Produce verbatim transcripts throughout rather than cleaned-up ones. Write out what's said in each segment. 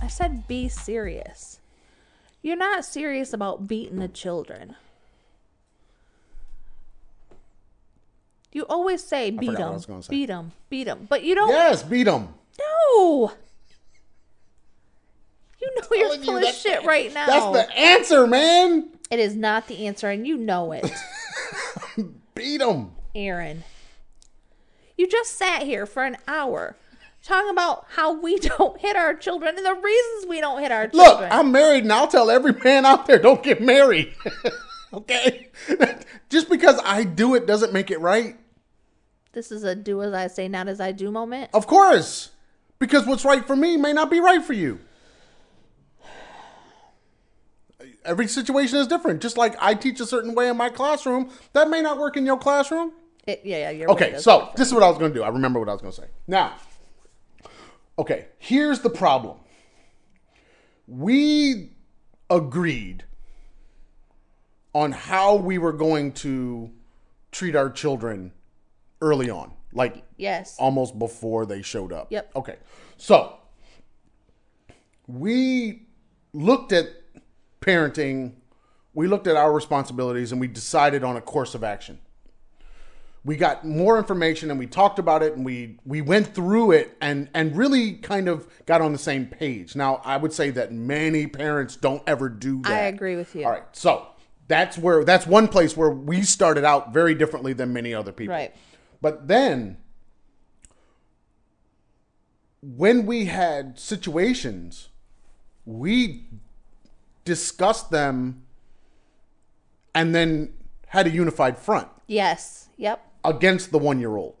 I said be serious. You're not serious about beating the children. You always say beat them, beat them, beat them, but you don't. Yes, beat them. No. You know you're full of shit right now. That's the answer, man. It is not the answer, and you know it. Beat him. Aaron, you just sat here for an hour talking about how we don't hit our children and the reasons we don't hit our children. Look, I'm married, and I'll tell every man out there, don't get married. Okay? Just because I do it doesn't make it right. This is a do as I say, not as I do moment. Of course. Because what's right for me may not be right for you. Every situation is different. Just like I teach a certain way in my classroom, that may not work in your classroom. It, yeah, yeah. Your okay, so different. This is what I was going to do. I remember what I was going to say. Now, okay, here's the problem. We agreed on how we were going to treat our children early on. Like, yes, almost before they showed up. Yep. Okay, so we looked at parenting, we looked at our responsibilities, and we decided on a course of action. We got more information, and we talked about it, and we we went through it and and really kind of got on the same page. Now, I would say that many parents don't ever do that. I agree with you. All right, so that's where that's one place where we started out very differently than many other people. Right. But then when we had situations, we discussed them and then had a unified front. Yes. Yep. Against the one-year-old.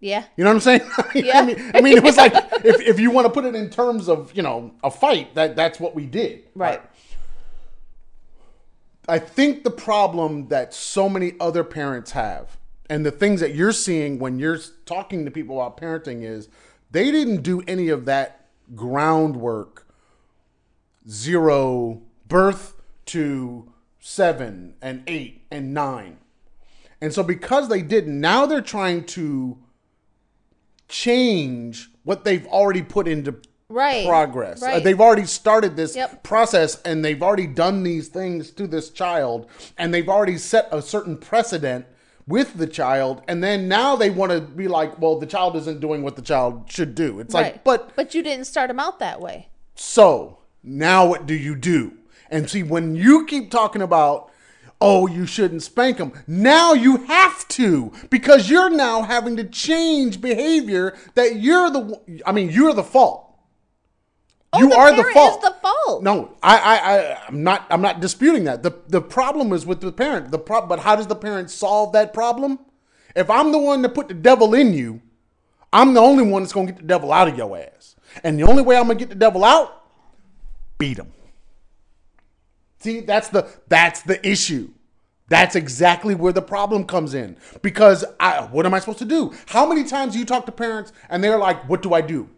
Yeah. You know what I'm saying? I mean, yeah. I mean, I mean it was like, if, if you want to put it in terms of, you know, a fight, that that's what we did. Right. Right. I think the problem that so many other parents have and the things that you're seeing when you're talking to people about parenting is they didn't do any of that groundwork. Zero birth to seven and eight and nine. And so because they didn't, now they're trying to change what they've already put into right. progress. Right. Uh, they've already started this yep. process, and they've already done these things to this child, and they've already set a certain precedent with the child, and then now they want to be like, well, the child isn't doing what the child should do. It's right. like, but... But you didn't start them out that way. So... Now what do you do? And see, when you keep talking about, oh, you shouldn't spank them, now you have to, because you're now having to change behavior that you're the, I mean, you're the fault. Oh, you the are the fault. Is the fault. No, I, I, I, I'm not, I'm not disputing that. The, the problem is with the parent, the pro- but how does the parent solve that problem? If I'm the one that put the devil in you, I'm the only one that's going to get the devil out of your ass. And the only way I'm going to get the devil out, beat them. See, that's the that's the issue. That's exactly where the problem comes in. Because I, what am I supposed to do? How many times do you talk to parents and they're like, what do I do?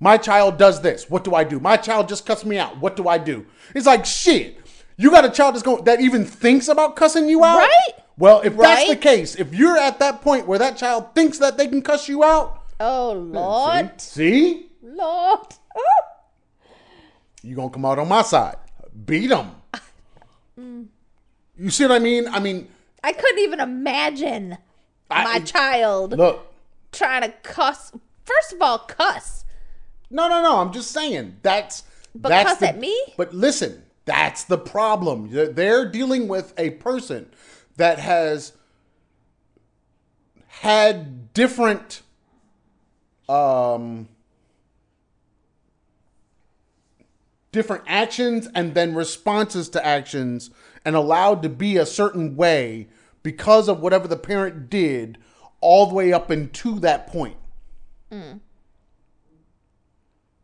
My child does this. What do I do? My child just cussed me out. What do I do? It's like, shit, you got a child that's going, that even thinks about cussing you out? Right? Well, if right? that's the case, if you're at that point where that child thinks that they can cuss you out. Oh, Lord. See? see? Lord. Oh. You're going to come out on my side. Beat them. Mm. You see what I mean? I mean... I couldn't even imagine I, my child look, trying to cuss. First of all, cuss. No, no, no. I'm just saying. That's... But that's cuss the, at me? But listen, that's the problem. They're dealing with a person that has had different... Um... different actions and then responses to actions and allowed to be a certain way because of whatever the parent did all the way up into that point. Mm.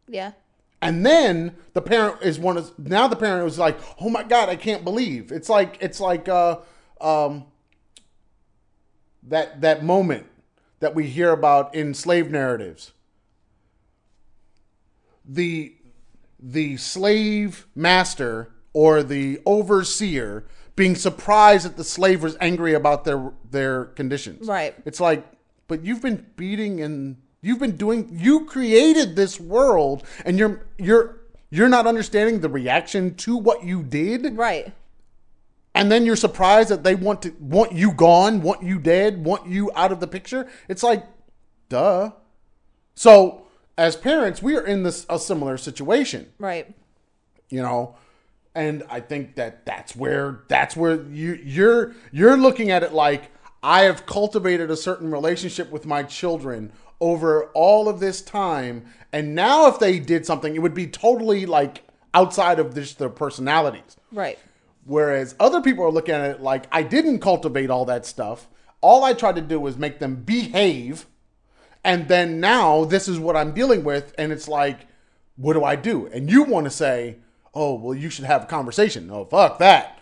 Yeah. And then the parent is one of, now the parent was like, oh my God, I can't believe. It's like, it's like, uh, um, that, that moment that we hear about in slave narratives, the, the slave master or the overseer being surprised that the slave was angry about their their conditions. Right. It's like, but you've been beating and you've been doing, you created this world and you're, you're, You're not understanding the reaction to what you did. Right. And then you're surprised that they want to want you gone, want you dead, want you out of the picture. It's like, duh. So as parents, we are in this a similar situation. Right. You know, and I think that that's where that's where you you're you're looking at it like, I have cultivated a certain relationship with my children over all of this time, and now if they did something, it would be totally like outside of this, their personalities. Right. Whereas other people are looking at it like, I didn't cultivate all that stuff. All I tried to do was make them behave. And then now this is what I'm dealing with. And it's like, what do I do? And you want to say, oh, well, you should have a conversation. Oh, fuck that.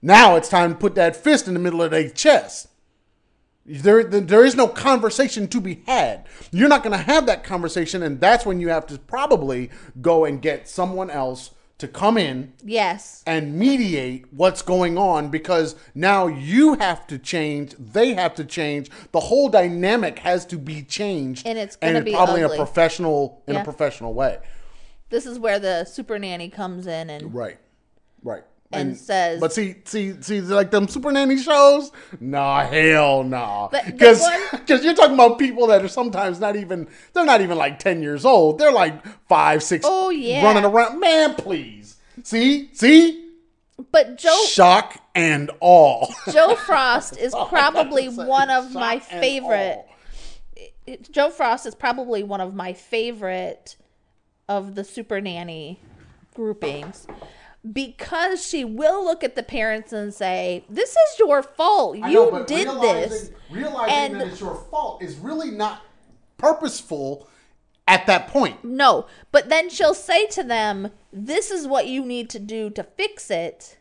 Now it's time to put that fist in the middle of their chest. There, there is no conversation to be had. You're not going to have that conversation. And that's when you have to probably go and get someone else to come in, yes, and mediate what's going on, because now you have to change, they have to change, the whole dynamic has to be changed, and it's going to be probably ugly. in a professional in yeah. a professional way. This is where the super nanny comes in and right, right, and, and says, but see, see, see, like them super nanny shows, nah, hell nah, because because you're talking about people that are sometimes not even they're not even like ten years old, they're like five, six, oh yeah, running around, man, please, see, see. But Joe, shock and awe. Joe Frost is probably oh, one of my favorite. Joe Frost is probably one of my favorite of the super nanny groupings. Because she will look at the parents and say, this is your fault. You know, but did realizing, this. Realizing and that it's your fault is really not purposeful at that point. No. But then she'll say to them, this is what you need to do to fix it.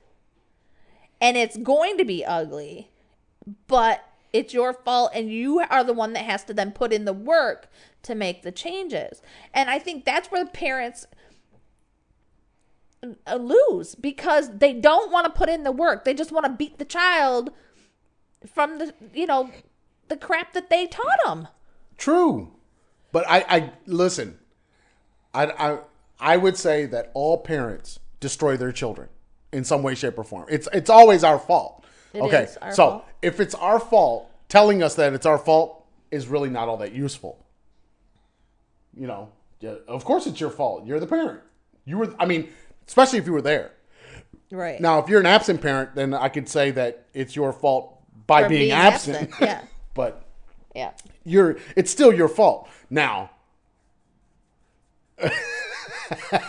And it's going to be ugly. But it's your fault. And you are the one that has to then put in the work to make the changes. And I think that's where the parents lose, because they don't want to put in the work. They just want to beat the child from the, you know, the crap that they taught them. True. But I, I listen, I, I, I would say that all parents destroy their children in some way, shape, or form. It's, it's always our fault. It okay. Is our so fault. If it's our fault, telling us that it's our fault is really not all that useful. You know, of course it's your fault. You're the parent. You were, I mean, especially if you were there. Right. Now, if you're an absent parent, then I could say that it's your fault by being, being absent. absent. Yeah. But yeah, you're it's still your fault. Now,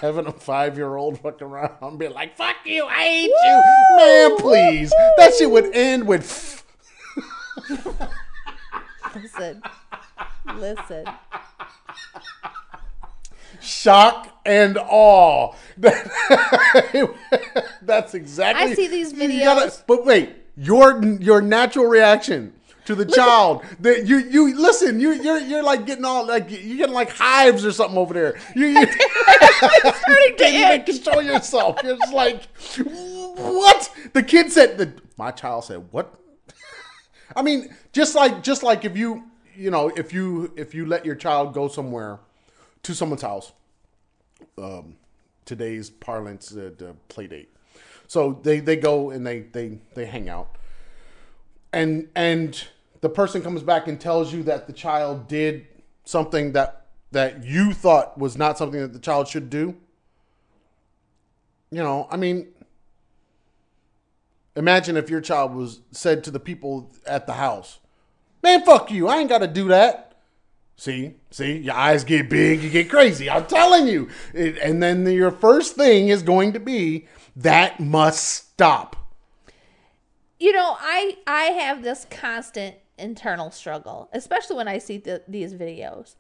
having a five-year-old walk around and be like, fuck you, I hate Woo! you. Man, please. Woo! That shit would end with Listen. Listen. Shock and awe. That's exactly. I see these videos. Gotta, but wait, your your natural reaction to the listen. child that you you listen you you're you're like getting all like you're getting like hives or something over there. You, you starting to even control yourself. You're just like, what? The kid said. The my child said what? I mean, just like just like if you you know if you if you let your child go somewhere. To someone's house, um, today's parlance, the uh, play date. So they, they go and they, they, they hang out. And and the person comes back and tells you that the child did something that, that you thought was not something that the child should do. You know, I mean, imagine if your child was said to the people at the house, man, fuck you, I ain't got to do that. See, see, your eyes get big, you get crazy. I'm telling you. It, and then the, your first thing is going to be, that must stop. You know, I I have this constant internal struggle, especially when I see the, these videos.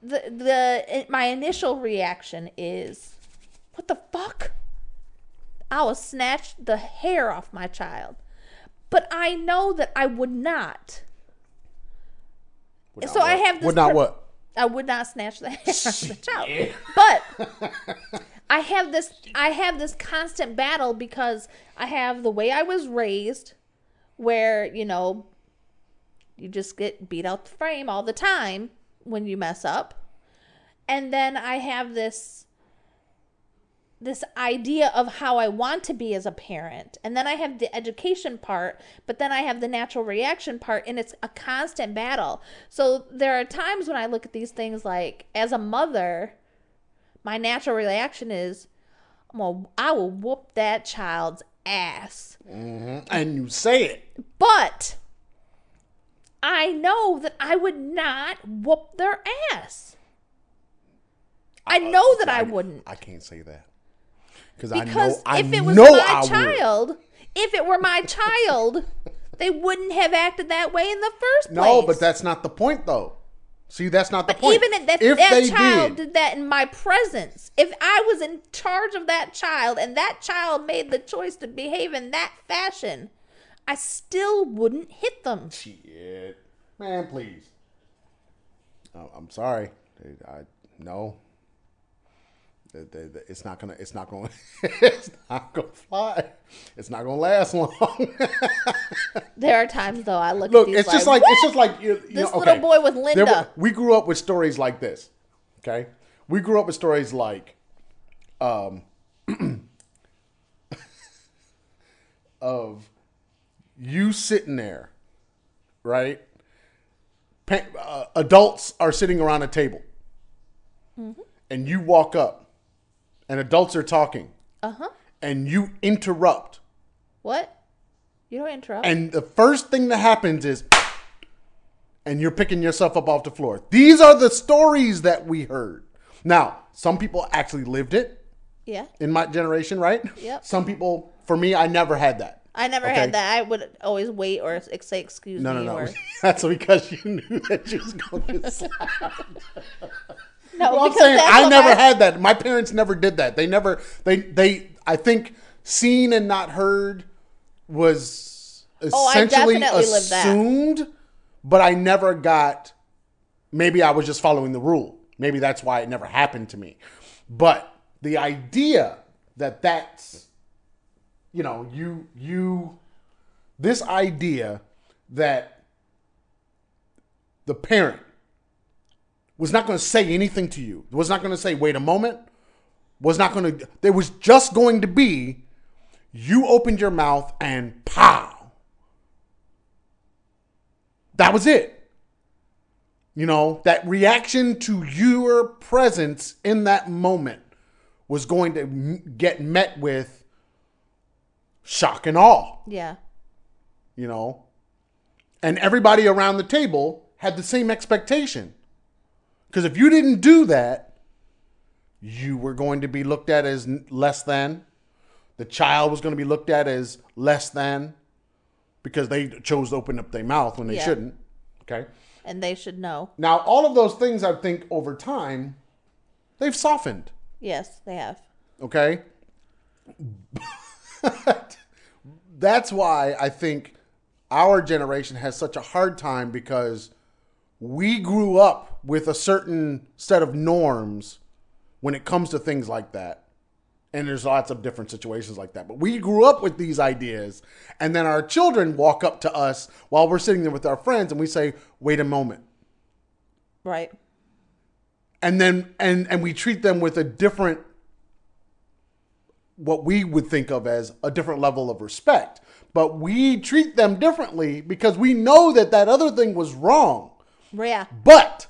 The the my initial reaction is, what the fuck? I will snatch the hair off my child. But I know that I would not. So what? I have this. Would not per- what? I would not snatch the hair from the child. Yeah. But I have this. I have this constant battle because I have the way I was raised, where you know, you just get beat out the frame all the time when you mess up, and then I have this this idea of how I want to be as a parent, and then I have the education part, but then I have the natural reaction part, and it's a constant battle. So there are times when I look at these things like, as a mother, my natural reaction is, well, I will whoop that child's ass. Mm-hmm. And you say it. But I know that I would not whoop their ass. I, I know that I, I wouldn't. I can't say that. Because I know, I if it was know my I child, would. If it were my child, they wouldn't have acted that way in the first place. No, but that's not the point, though. See, that's not the but point. But even that, if that child did. did that in my presence, if I was in charge of that child and that child made the choice to behave in that fashion, I still wouldn't hit them. Shit. Man, please. Oh, I'm sorry. I No. It's not gonna. It's not gonna. It's not gonna fly. It's not gonna last long. There are times though I look. Look, at these it's, like, just like, it's just like it's just like this know, little okay. boy with Linda. There, we grew up with stories like this. Okay, we grew up with stories like, um, of you sitting there, right? Pa- uh, adults are sitting around a table, mm-hmm. and you walk up. And adults are talking. Uh-huh. And you interrupt. What? You don't interrupt. And the first thing that happens is, and you're picking yourself up off the floor. These are the stories that we heard. Now, some people actually lived it. Yeah. In my generation, right? Yep. Some people, for me, I never had that. I never okay. had that. I would always wait or say, excuse no, me. No, no, no. Or... That's because you knew that you was going to slide. No, well, I'm saying I never I... had that. My parents never did that. They never, they, they, I think seen and not heard was essentially oh, assumed, but I never got, maybe I was just following the rule. Maybe that's why it never happened to me. But the idea that that's, you know, you, you, this idea that the parent was not going to say anything to you. Was not going to say, wait a moment. Was not going to, there was just going to be, you opened your mouth and pow. That was it. You know, that reaction to your presence in that moment was going to get met with shock and awe. Yeah. You know, and everybody around the table had the same expectation. Because if you didn't do that, you were going to be looked at as less than. The child was going to be looked at as less than because they chose to open up their mouth when they yeah. shouldn't. Okay. And they should know. Now, all of those things, I think, over time, they've softened. Yes, they have. Okay. But that's why I think our generation has such a hard time because we grew up with a certain set of norms when it comes to things like that. And there's lots of different situations like that. But we grew up with these ideas. And then our children walk up to us while we're sitting there with our friends and we say, wait a moment. Right. And then, and, and we treat them with a different, what we would think of as a different level of respect. But we treat them differently because we know that that other thing was wrong. Yeah. But,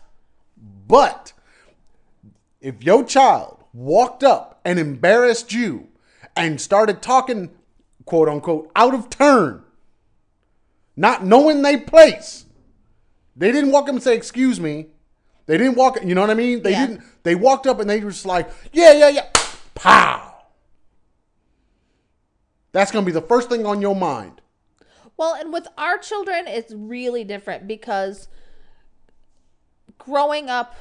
but, if your child walked up and embarrassed you and started talking, quote unquote, out of turn, not knowing their place, they didn't walk up and say, excuse me. They didn't walk, you know what I mean? They yeah. didn't, they walked up and they were just like, yeah, yeah, yeah, pow. That's going to be the first thing on your mind. Well, and with our children, it's really different because... Growing up,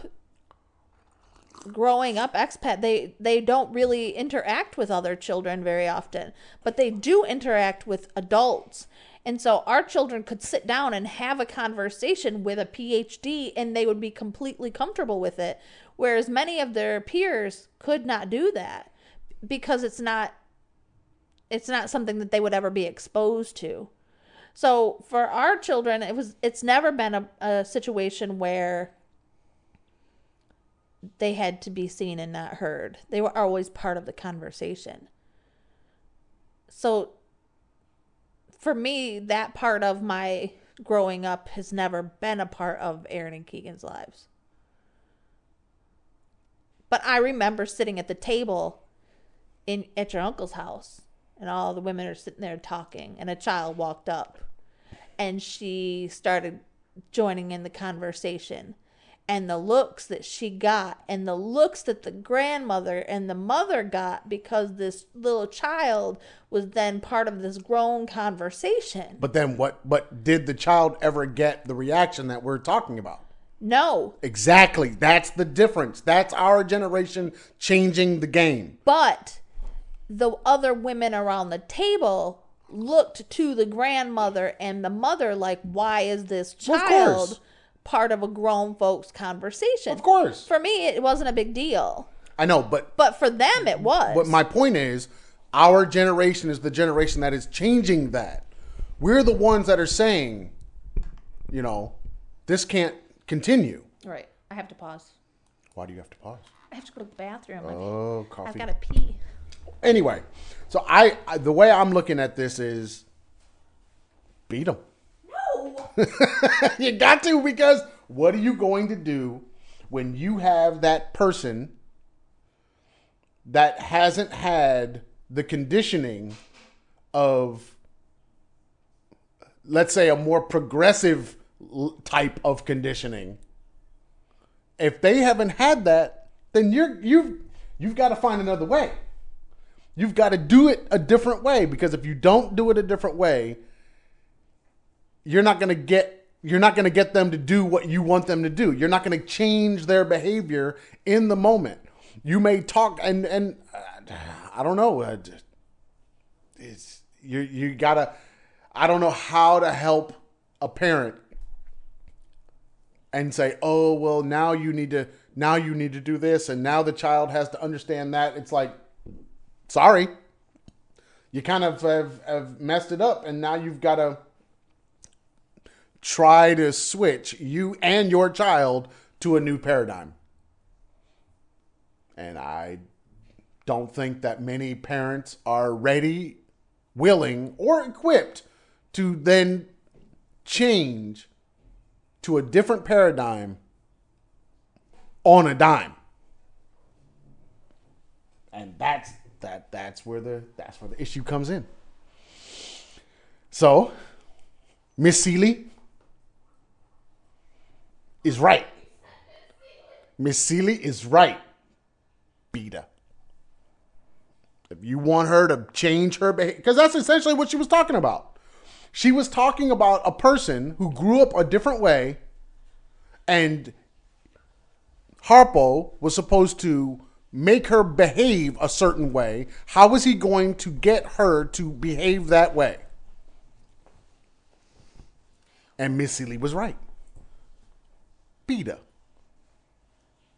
growing up expat, they, they don't really interact with other children very often, but they do interact with adults. And so our children could sit down and have a conversation with a P H D and they would be completely comfortable with it. Whereas many of their peers could not do that because it's not, it's not something that they would ever be exposed to. So for our children, it was, it's never been a, a situation where they had to be seen and not heard. They were always part of the conversation. So for me, that part of my growing up has never been a part of Aaron and Keegan's lives. But I remember sitting at the table in at your uncle's house, and all the women are sitting there talking, and a child walked up and she started joining in the conversation. And the looks that she got, and the looks that the grandmother and the mother got, because this little child was then part of this grown conversation. But then what, but did the child ever get the reaction that we're talking about? No. Exactly. That's the difference. That's our generation changing the game. But the other women around the table looked to the grandmother and the mother like, why is this child part of a grown folks conversation? Of course. For me, it wasn't a big deal. I know, but... But for them, it was. But my point is, our generation is the generation that is changing that. We're the ones that are saying, you know, this can't continue. Right. I have to pause. Why do you have to pause? I have to go to the bathroom. Oh, coffee. I've got to pee. Anyway, so I, I the way I'm looking at this is, beat them. You got to, because what are you going to do when you have that person that hasn't had the conditioning of, let's say, a more progressive type of conditioning? If they haven't had that, then you're you've you've got to find another way. You've got to do it a different way, because if you don't do it a different way, You're not going to get you're not going to get them to do what you want them to do. You're not going to change their behavior in the moment. You may talk and and uh, I don't know. Uh, it's you you got to I don't know how to help a parent and say, "Oh, well, now you need to now you need to do this, and now the child has to understand that." It's like, "Sorry. You kind of have, have messed it up, and now you've got to try to switch you and your child to a new paradigm." And I don't think that many parents are ready, willing, or equipped to then change to a different paradigm on a dime. And that's that that's where the that's where the issue comes in. So, Miss Celie is right. Miss Celie is right. Beat her. If you want her to change her behavior, because that's essentially what she was talking about. She was talking about a person who grew up a different way, and Harpo was supposed to make her behave a certain way. How was he going to get her to behave that way? And Miss Celie was right. Peter.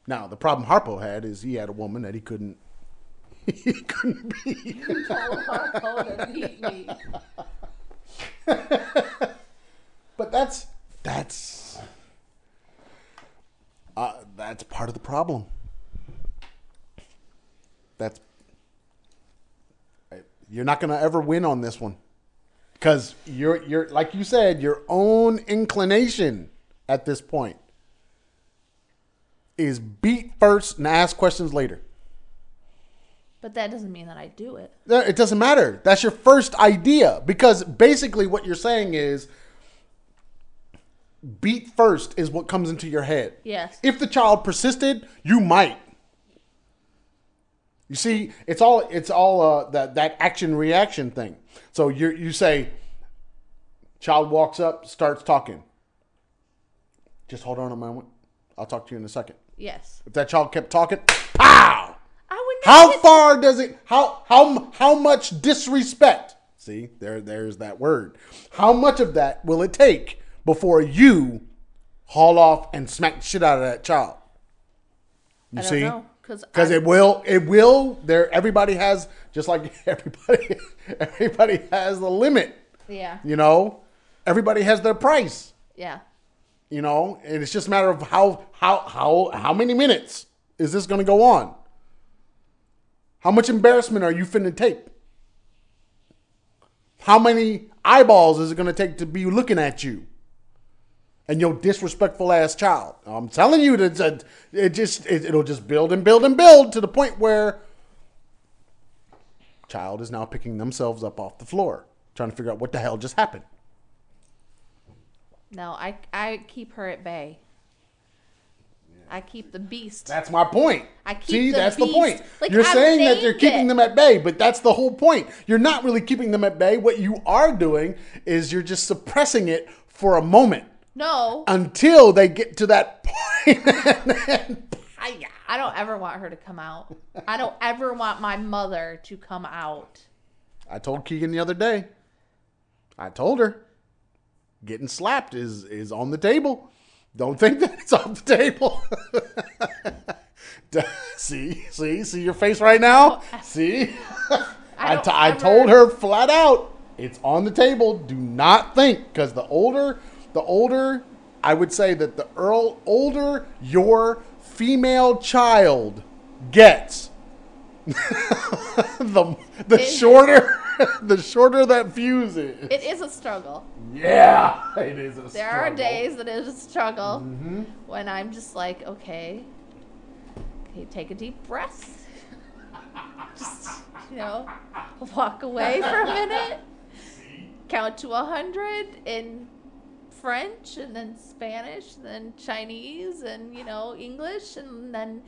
Now, the problem Harpo had is he had a woman that he couldn't he couldn't beat. You told Harpo to beat me. But that's that's uh, that's part of the problem. That's you're not going to ever win on this one, because you're you're like you said, your own inclination at this point is beat first and ask questions later. But that doesn't mean that I do it. It doesn't matter. That's your first idea. Because basically what you're saying is, beat first is what comes into your head. Yes. If the child persisted, you might. You see, it's all it's all uh, that, that action-reaction thing. So you you say, child walks up, starts talking. Just hold on a moment. I'll talk to you in a second. Yes. If that child kept talking, pow! I would not how get... far does it? How how how much disrespect? See, there there's that word. How much of that will it take before you haul off and smack the shit out of that child? You I don't see, know, because it will it will there. Everybody has just like everybody everybody has a limit. Yeah. You know, everybody has their price. Yeah. You know, and it's just a matter of how, how, how, how many minutes. is this going to go on? How much embarrassment are you finna take? How many eyeballs is it going to take to be looking at you and your disrespectful ass child? I'm telling you, that it just it, it'll just build and build and build to the point where child is now picking themselves up off the floor, trying to figure out what the hell just happened. No, I I keep her at bay. I keep the beast. That's my point. I keep See, the that's beast. the point. Like, you're saying, saying that you're keeping it. them at bay, but that's the whole point. You're not really keeping them at bay. What you are doing is you're just suppressing it for a moment. No. Until they get to that point. I, I don't ever want her to come out. I don't ever want my mother to come out. I told Keegan the other day. I told her. Getting slapped is, is on the table. Don't think that it's off the table. see, see, see your face right now? See? I, I, t- I told her flat out, it's on the table. Do not think, because the older, the older, I would say that the earl, older your female child gets, the the it, shorter the shorter that fuse is. It is a struggle. Yeah, it is a there struggle. There are days that it is a struggle, mm-hmm. when I'm just like, okay, okay, take a deep breath. Just, you know, walk away for a minute, count to a hundred in French and then Spanish and then Chinese and, you know, English, and then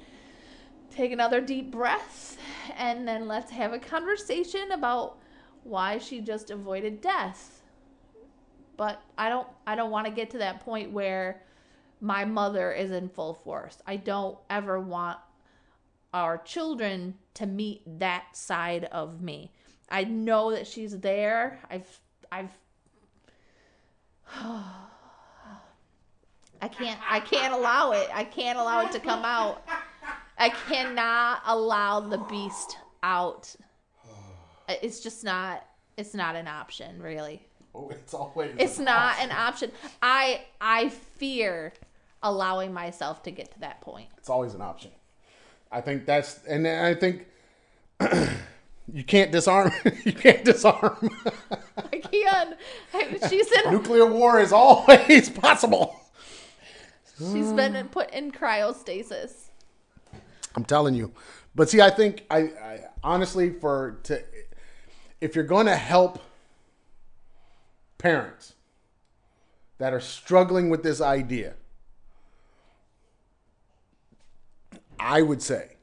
take another deep breath, and then let's have a conversation about why she just avoided death. But I don't I don't want to get to that point where my mother is in full force. I don't ever want our children to meet that side of me. I know that she's there. I've I've I can't I can't allow it. I can't allow it to come out. I cannot allow the beast out. It's just not, it's not an option, really. Oh, it's always It's an not option. an option. I I fear allowing myself to get to that point. It's always an option. I think that's, and I think you can't disarm. You can't disarm. I can. She's in nuclear war is always possible. She's been put in cryostasis. I'm telling you. But see, I think I, I honestly, for to if you're going to help parents that are struggling with this idea, I would say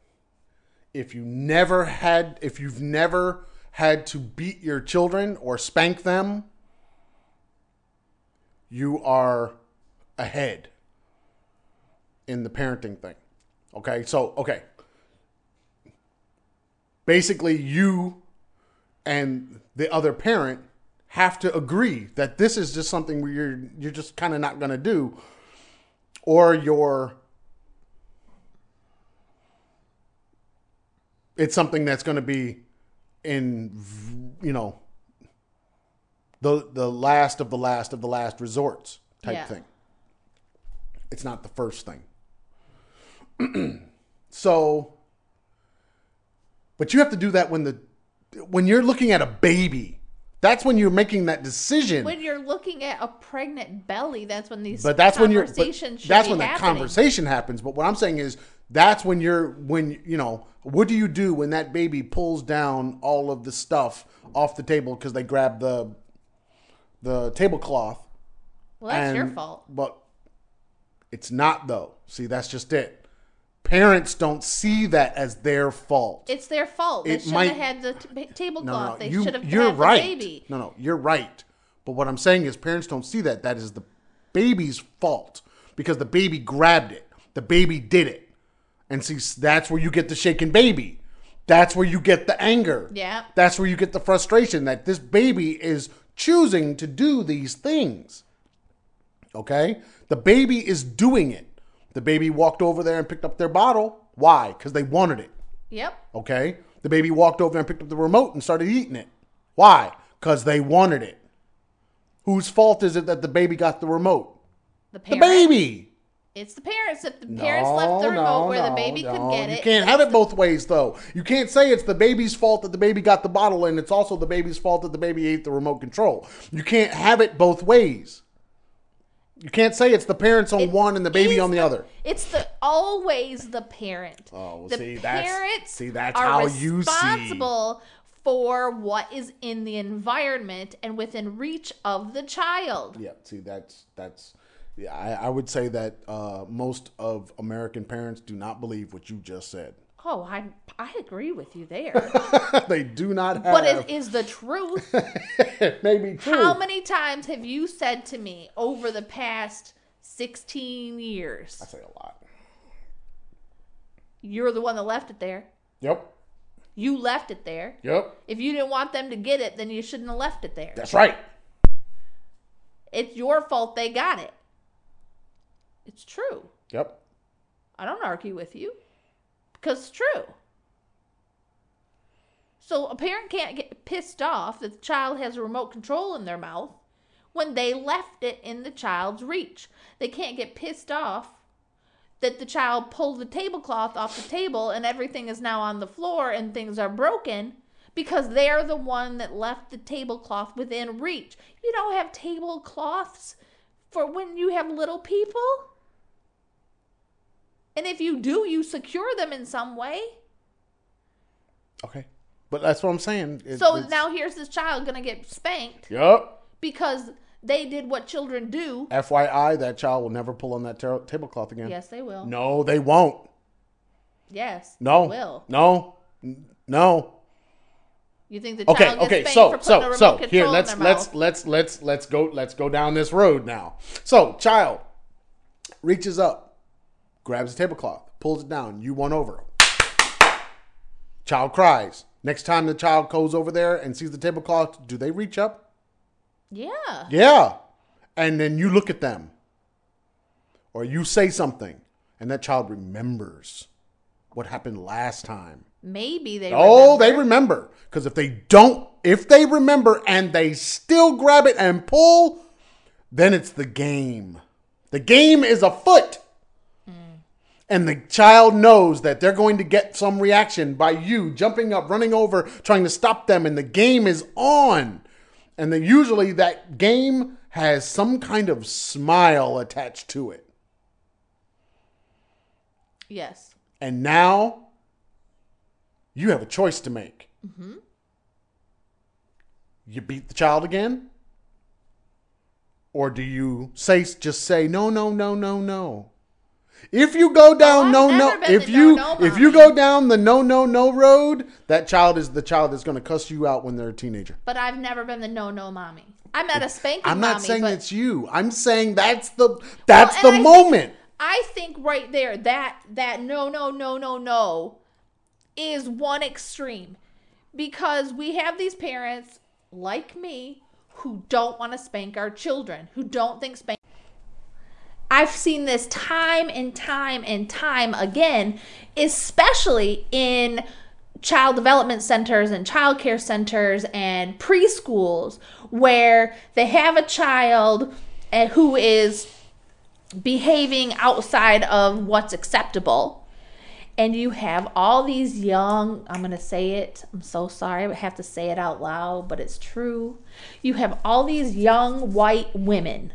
if you never had if you've never had to beat your children or spank them, you are ahead in the parenting thing. Okay, so, okay. Basically, you and the other parent have to agree that this is just something where you're you're just kind of not going to do, or you're, it's something that's going to be in, you know, the the last of the last of the last resorts type yeah. thing. It's not the first thing. So, but you have to do that when the when you're looking at a baby. That's when you're making that decision. When you're looking at a pregnant belly, that's when these but that's conversations when you're, but should that's be when the happening. Conversation happens. But what I'm saying is, that's when you're when you know what do you do when that baby pulls down all of the stuff off the table because they grab the the tablecloth. Well, that's and, your fault. But it's not though. See, that's just it. Parents don't see that as their fault. It's their fault. They should have had the t- tablecloth. No, no, they you, should have you're had right. the baby. No, no, you're right. But what I'm saying is parents don't see that. That is the baby's fault because the baby grabbed it. The baby did it. And see, that's where you get the shaken baby. That's where you get the anger. Yeah. That's where you get the frustration that this baby is choosing to do these things. Okay? The baby is doing it. The baby walked over there and picked up their bottle. Why? Because they wanted it. Yep. Okay? The baby walked over and picked up the remote and started eating it. Why? Because they wanted it. Whose fault is it that the baby got the remote? The parent. The baby. It's the parents. If the parents no, left the remote no, where no, the baby no. could get it. You can't have it both ways, though. You can't say it's the baby's fault that the baby got the bottle, and it's also the baby's fault that the baby ate the remote control. You can't have it both ways. You can't say it's the parents on it one and the baby on the, the other. It's the always the parent. Oh, well, the see, parents that's, see, that's are how you see. Responsible for what is in the environment and within reach of the child. Yeah, see, that's that's... Yeah, I, I would say that uh, most of American parents do not believe what you just said. Oh, I I agree with you there. They do not have. But it is the truth. It may be true. How many times have you said to me over the past sixteen years? I say a lot. You're the one that left it there. Yep. You left it there. Yep. If you didn't want them to get it, then you shouldn't have left it there. That's right. It's your fault they got it. It's true. Yep. I don't argue with you because it's true. So a parent can't get pissed off that the child has a remote control in their mouth when they left it in the child's reach. They can't get pissed off that the child pulled the tablecloth off the table and everything is now on the floor and things are broken because they're the one that left the tablecloth within reach. You don't have tablecloths for when you have little people. And if you do, you secure them in some way. Okay. But that's what I'm saying. It, so it's... now here's this child going to get spanked. Yep. Because they did what children do. F Y I, that child will never pull on that ter- tablecloth again. Yes, they will. No, they won't. Yes, no. They will. No. No. You think the child okay, gets okay, spanked so, for putting so, a remote so, control here, let's, in their let's, mouth? Let's, let's, let's, go, let's go down this road now. So, child reaches up. Grabs the tablecloth, pulls it down. You won over. Child cries. Next time the child goes over there and sees the tablecloth, do they reach up? Yeah. Yeah. And then you look at them. Or you say something. And that child remembers what happened last time. Maybe they remember. Oh, they remember. Because if they don't, if they remember and they still grab it and pull, then it's the game. The game is afoot. And the child knows that they're going to get some reaction by you jumping up, running over, trying to stop them. And the game is on. And then usually that game has some kind of smile attached to it. Yes. And now you have a choice to make. Mm-hmm. You beat the child again? Or do you say just say, no, no, no, no, no. If you go down no no, if you if you go down the no no no road, that child is the child that's going to cuss you out when they're a teenager. But I've never been the no no mommy. I'm not a spanking mommy. I'm not saying it's you. I'm saying that's the that's the moment. I think right there that that no no no no no is one extreme because we have these parents like me who don't want to spank our children, who don't think spanking. I've seen this time and time and time again, especially in child development centers and child care centers and preschools where they have a child who is behaving outside of what's acceptable. And you have all these young, I'm going to say it, I'm so sorry, I have to say it out loud, but it's true. You have all these young white women.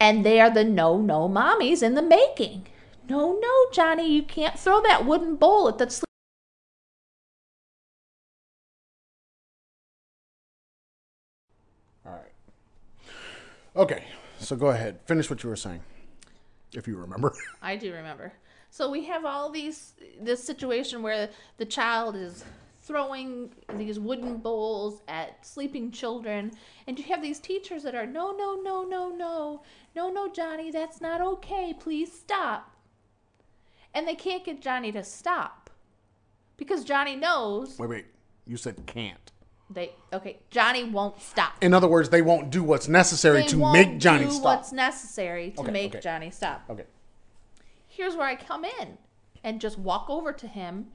And they are the no-no mommies in the making. No, no, Johnny, you can't throw that wooden bowl at the sleep. All right. Okay, so go ahead. Finish what you were saying, if you remember. I do remember. So we have all these, this situation where the child is throwing these wooden bowls at sleeping children. And you have these teachers that are, no, no, no, no, no. No, no, Johnny, that's not okay. Please stop. And they can't get Johnny to stop. Because Johnny knows. Wait, wait. You said can't. They Okay, Johnny won't stop. In other words, they won't do what's necessary they to make Johnny stop. They won't do what's necessary to okay, make okay. Johnny stop. Okay. Here's where I come in and just walk over to him,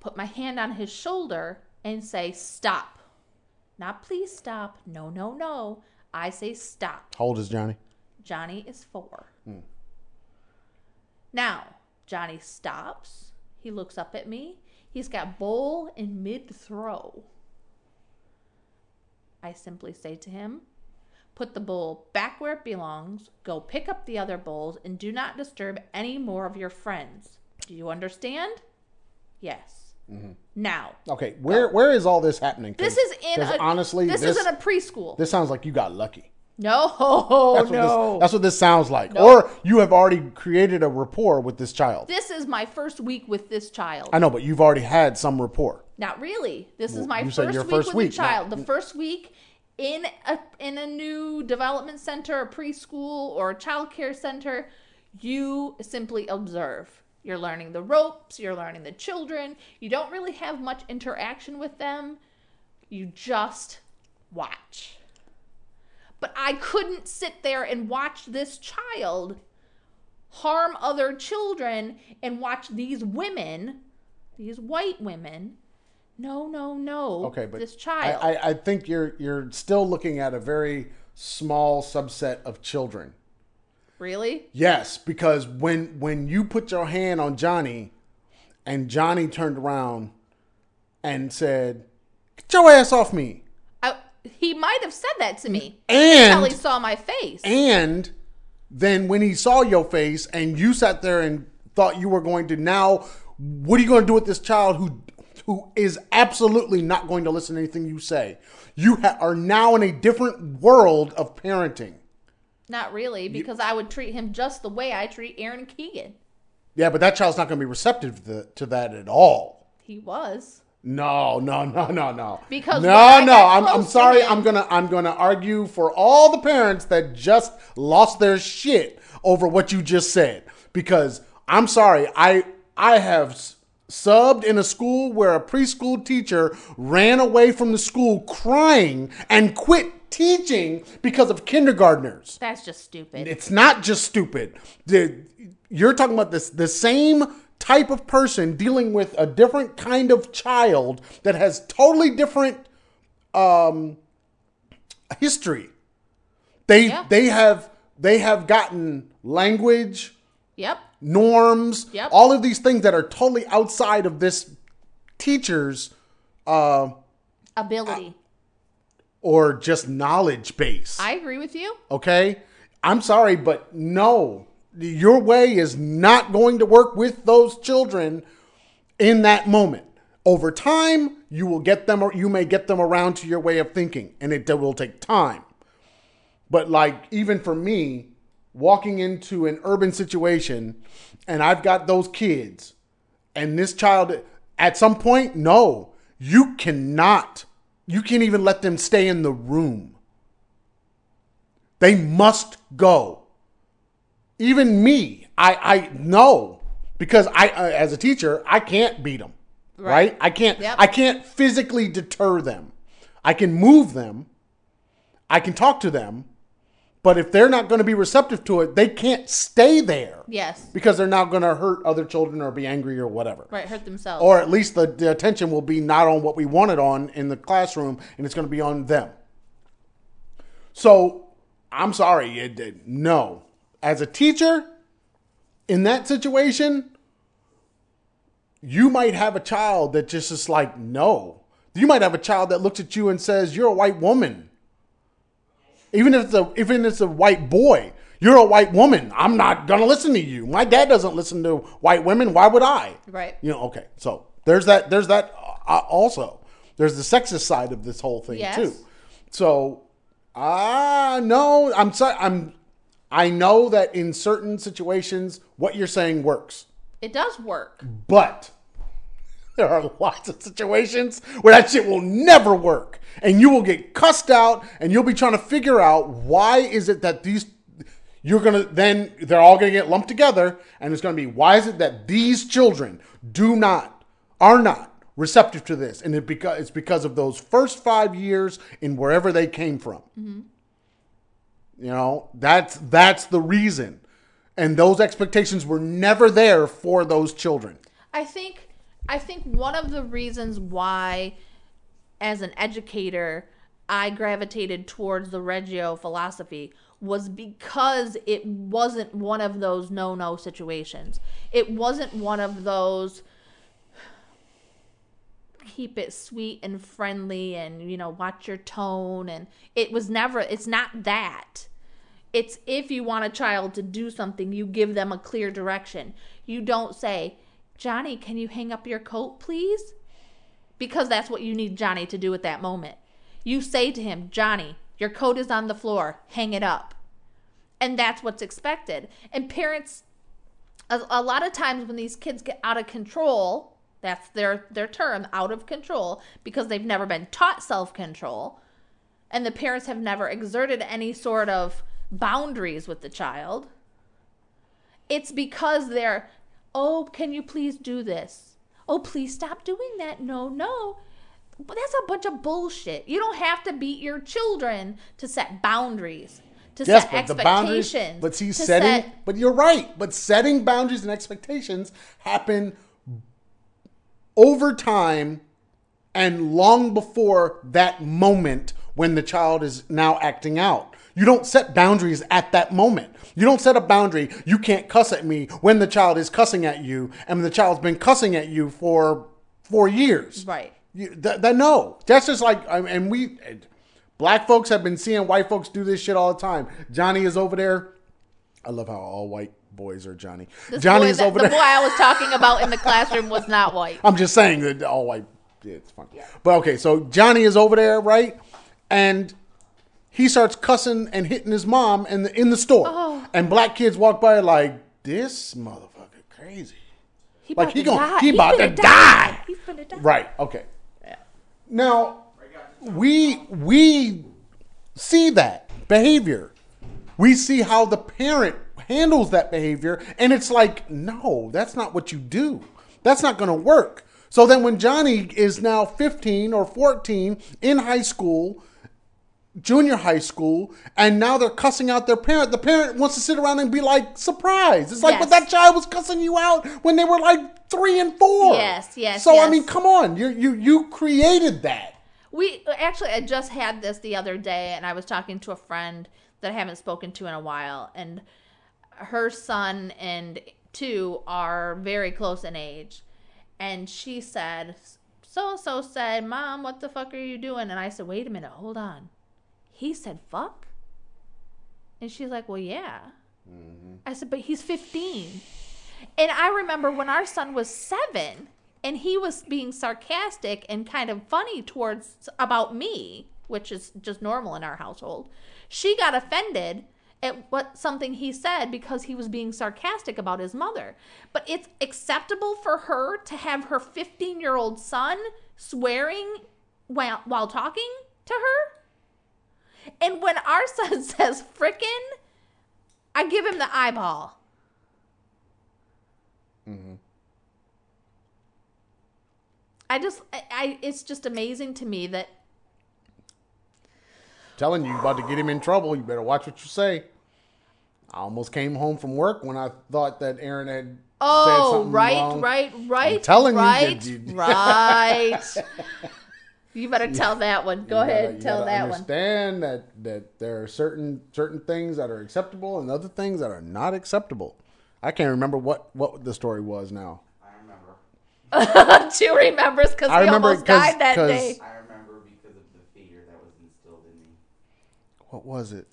put my hand on his shoulder and say, stop. Not please stop. No, no, no. I say stop. How old is Johnny? Johnny is four. Mm. Now, Johnny stops. He looks up at me. He's got bowl in mid-throw. I simply say to him, put the bowl back where it belongs, go pick up the other bowls, and do not disturb any more of your friends. Do you understand? Yes. Mm-hmm. Now. Okay, where go. Where is all this happening? This is in a, honestly, this, this isn't a preschool. This sounds like you got lucky. No, that's no. This, that's what this sounds like. No. Or you have already created a rapport with this child. This is my first week with this child. I know, but you've already had some rapport. Not really. This well, is my first week first with week. the child. Now, the first week in a in a new development center, a preschool, or a child care center, you simply observe. You're learning the ropes. You're learning the children. You don't really have much interaction with them. You just watch. But I couldn't sit there and watch this child harm other children and watch these women, these white women. No, no, no. Okay, but this child. I, I, I think you're you're still looking at a very small subset of children. Really? Yes, because when when you put your hand on Johnny, and Johnny turned around and said, "Get your ass off me." He might have said that to me and, until he saw my face. And then when he saw your face and you sat there and thought you were going to now, what are you going to do with this child who who is absolutely not going to listen to anything you say? You ha- are now in a different world of parenting. Not really, because you, I would treat him just the way I treat Aaron Keegan. Yeah, but that child's not going to be receptive to, to that at all. He was. No, no, no, no, no. Because no, no. I'm, I'm sorry. I'm gonna, I'm gonna argue for all the parents that just lost their shit over what you just said. Because I'm sorry. I, I have subbed in a school where a preschool teacher ran away from the school crying and quit teaching because of kindergartners. That's just stupid. It's not just stupid. The, you're talking about this. The same type of person dealing with a different kind of child that has totally different um, history. They yeah. they have they have gotten language, yep, norms, yep, all of these things that are totally outside of this teacher's uh, ability uh, or just knowledge base. I agree with you. Okay, I'm sorry, but no. Your way is not going to work with those children in that moment. Over time, you will get them, or you may get them around to your way of thinking, and it will take time. But like, even for me, walking into an urban situation and I've got those kids and this child at some point, no, you cannot, you can't even let them stay in the room. They must go. Even me, I, I know, because I uh, as a teacher, I can't beat them, right? right? I can't yep. I can't physically deter them. I can move them. I can talk to them. But if they're not going to be receptive to it, they can't stay there. Yes. Because they're not going to hurt other children or be angry or whatever. Right, hurt themselves. Or at least the, the attention will be not on what we want it on in the classroom, and it's going to be on them. So, I'm sorry, it, it, no. As a teacher, in that situation, you might have a child that just is like, no. You might have a child that looks at you and says, you're a white woman. Even if it's a, even if it's a white boy, you're a white woman. I'm not going to listen to you. My dad doesn't listen to white women. Why would I? Right. You know, okay. So there's that. There's that uh, also. There's the sexist side of this whole thing, yes, too. So, ah, uh, no, I'm sorry. I'm. I know that in certain situations, what you're saying works. It does work. But there are lots of situations where that shit will never work. And you will get cussed out and you'll be trying to figure out why is it that these, you're going to, then they're all going to get lumped together. And it's going to be, why is it that these children do not, are not receptive to this? And it because it's because of those first five years in wherever they came from. Mm-hmm. You know, that's that's the reason. And those expectations were never there for those children. I think I think one of the reasons why, as an educator, I gravitated towards the Reggio philosophy was because it wasn't one of those no-no situations. It wasn't one of those keep it sweet and friendly and, you know, watch your tone. And it was never, it's not that. It's if you want a child to do something, you give them a clear direction. You don't say, Johnny, can you hang up your coat, please? Because that's what you need Johnny to do at that moment. You say to him, Johnny, your coat is on the floor. Hang it up. And that's what's expected. And parents, a, a lot of times when these kids get out of control, that's their, their term, out of control, because they've never been taught self-control. And the parents have never exerted any sort of boundaries with the child. It's because they're, oh, can you please do this? Oh, please stop doing that. No, no. But that's a bunch of bullshit. You don't have to beat your children to set boundaries, to yes, set but expectations. The boundaries, but see, setting, set, but you're right. But setting boundaries and expectations happen over time and long before that moment when the child is now acting out. You don't set boundaries at that moment. You don't set a boundary. You can't cuss at me when the child is cussing at you and the child's been cussing at you for four years. Right. You, that, that no, that's just like, and we, black folks have been seeing white folks do this shit all the time. Johnny is over there. I love how all white boys are Johnny. This Johnny boy is that, over the there. The boy I was talking about in the classroom was not white. I'm just saying that all white. Yeah, it's funny. Yeah. But okay, so Johnny is over there, right? And he starts cussing and hitting his mom in the in the store, oh. And black kids walk by like this motherfucker crazy. He like he gonna he, he about to die. die. He's gonna die. Right? Okay. Yeah. Now we we see that behavior. We see how the parent handles that behavior, and it's like, no, that's not what you do. That's not gonna work. So then, when Johnny is now fifteen or fourteen in high school, junior high school, and now they're cussing out their parent. The parent wants to sit around and be like, surprised. It's like, yes. But that child was cussing you out when they were like three and four. Yes, yes, So, yes. I mean, come on. You you you created that. We actually, I just had this the other day, and I was talking to a friend that I haven't spoken to in a while, and her son and two are very close in age. And she said, so-and-so said, Mom, what the fuck are you doing? And I said, wait a minute, hold on. He said, fuck? And she's like, well, yeah. Mm-hmm. I said, but he's fifteen. And I remember when our son was seven, and he was being sarcastic and kind of funny towards about me, which is just normal in our household. She got offended at what something he said because he was being sarcastic about his mother. But it's acceptable for her to have her fifteen-year-old son swearing while, while talking to her? And when our son says frickin', I give him the eyeball. Mm-hmm. I just, I, I, it's just amazing to me that. I'm telling you, you're about to get him in trouble. You better watch what you say. I almost came home from work when I thought that Aaron had oh, said something right, wrong. right, right, I'm telling right, you, you, right. You better tell that one. Go gotta, ahead and tell that understand one. Understand that, that there are certain certain things that are acceptable and other things that are not acceptable. I can't remember what, what the story was now. I remember. She remembers because we remember almost died that day. I remember because of the fear that was instilled in me. What was it?